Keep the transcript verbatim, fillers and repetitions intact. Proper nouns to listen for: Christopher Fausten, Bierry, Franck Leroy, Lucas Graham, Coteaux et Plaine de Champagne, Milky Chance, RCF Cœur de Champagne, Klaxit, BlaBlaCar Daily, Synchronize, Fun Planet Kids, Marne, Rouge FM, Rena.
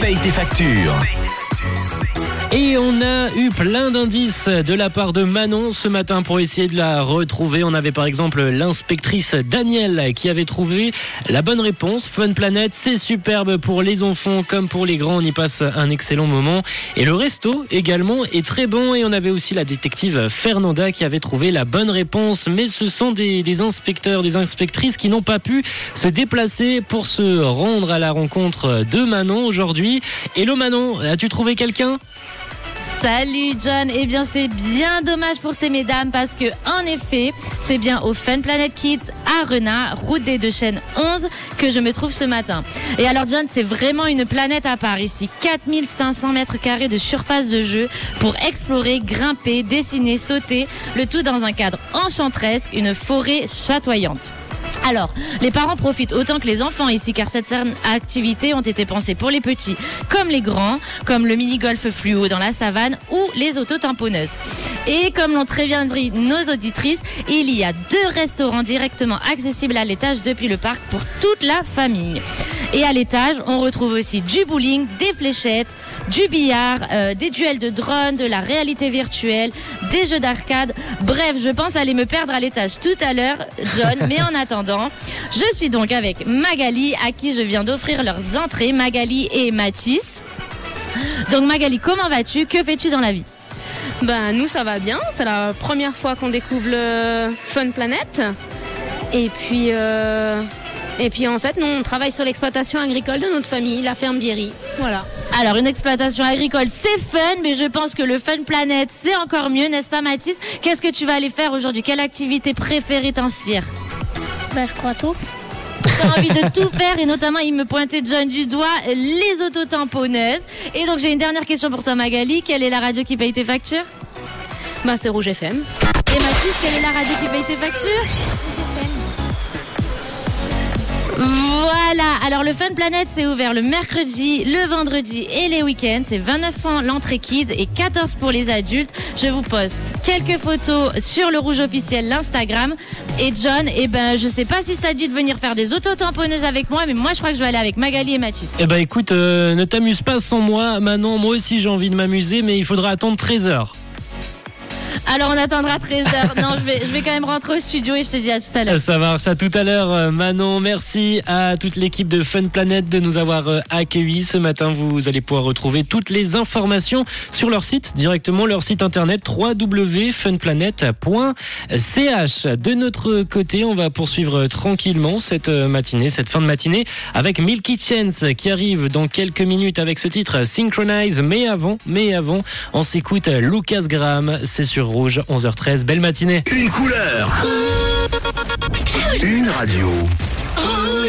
Paye tes factures. Et on a eu plein d'indices de la part de Manon ce matin pour essayer de la retrouver. On avait par exemple l'inspectrice Danielle qui avait trouvé la bonne réponse. Fun Planet, c'est superbe pour les enfants comme pour les grands. On y passe un excellent moment. Et le resto également est très bon. Et on avait aussi la détective Fernanda qui avait trouvé la bonne réponse. Mais ce sont des, des inspecteurs, des inspectrices qui n'ont pas pu se déplacer pour se rendre à la rencontre de Manon aujourd'hui. Hello Manon, as-tu trouvé quelqu'un ? Salut John, eh bien c'est bien dommage pour ces mesdames parce que en effet c'est bien au Fun Planet Kids à Rena, route des deux chaînes onze que je me trouve ce matin. Et alors John, c'est vraiment une planète à part ici, quatre mille cinq cents mètres carrés de surface de jeu pour explorer, grimper, dessiner, sauter, le tout dans un cadre enchantresque, une forêt chatoyante. Alors, les parents profitent autant que les enfants ici, car cette activité ont été pensées pour les petits comme les grands, comme le mini-golf fluo dans la savane ou les autotamponneuses. Et comme l'ont très bien dit nos auditrices, il y a deux restaurants directement accessibles à l'étage depuis le parc pour toute la famille. Et à l'étage, on retrouve aussi du bowling, des fléchettes, du billard, euh, des duels de drones, de la réalité virtuelle, des jeux d'arcade. Bref, je pense aller me perdre à l'étage tout à l'heure, John. Mais en attendant, je suis donc avec Magali, à qui je viens d'offrir leurs entrées, Magali et Mathis. Donc Magali, comment vas-tu ? Que fais-tu dans la vie ? Ben, nous, ça va bien. C'est la première fois qu'on découvre le Fun Planet. Et puis... Euh... Et puis en fait, nous on travaille sur l'exploitation agricole de notre famille, la ferme Bierry. Voilà. Alors une exploitation agricole, c'est fun, mais je pense que le Fun Planet, c'est encore mieux, n'est-ce pas Mathis ? Qu'est-ce que tu vas aller faire aujourd'hui ? Quelle activité préférée t'inspire ? Bah je crois tout. T'as envie de tout faire et notamment il me pointait John du doigt les autotamponneuses. Et donc j'ai une dernière question pour toi Magali, quelle est la radio qui paye tes factures ? Bah c'est Rouge F M. Et Mathis, quelle est la radio qui paye tes factures ? Voilà, alors le Fun Planet c'est ouvert le mercredi, le vendredi et les week-ends. C'est vingt-neuf francs l'entrée kids et quatorze pour les adultes. Je vous poste quelques photos sur le Rouge officiel, l'Instagram. Et John, eh ben, je sais pas si ça dit de venir faire des autotamponneuses avec moi, mais moi je crois que je vais aller avec Magali et Mathis. Eh ben écoute, euh, ne t'amuse pas sans moi. Manon, moi aussi j'ai envie de m'amuser, mais il faudra attendre treize heures. Alors on attendra treize heures. Non, je vais, je vais quand même rentrer au studio et je te dis à tout à l'heure. Ça marche, à tout à l'heure Manon. Merci à toute l'équipe de Fun Planet de nous avoir accueillis ce matin. Vous allez pouvoir retrouver toutes les informations sur leur site, directement leur site internet w w w point fun planet point c h. De notre côté, on va poursuivre tranquillement cette matinée, cette fin de matinée avec Milky Chance qui arrive dans quelques minutes avec ce titre Synchronize. Mais avant, mais avant, on s'écoute Lucas Graham, c'est sur Rouge, onze heures treize, belle matinée. Une couleur, Rouge. Une radio. Rouge.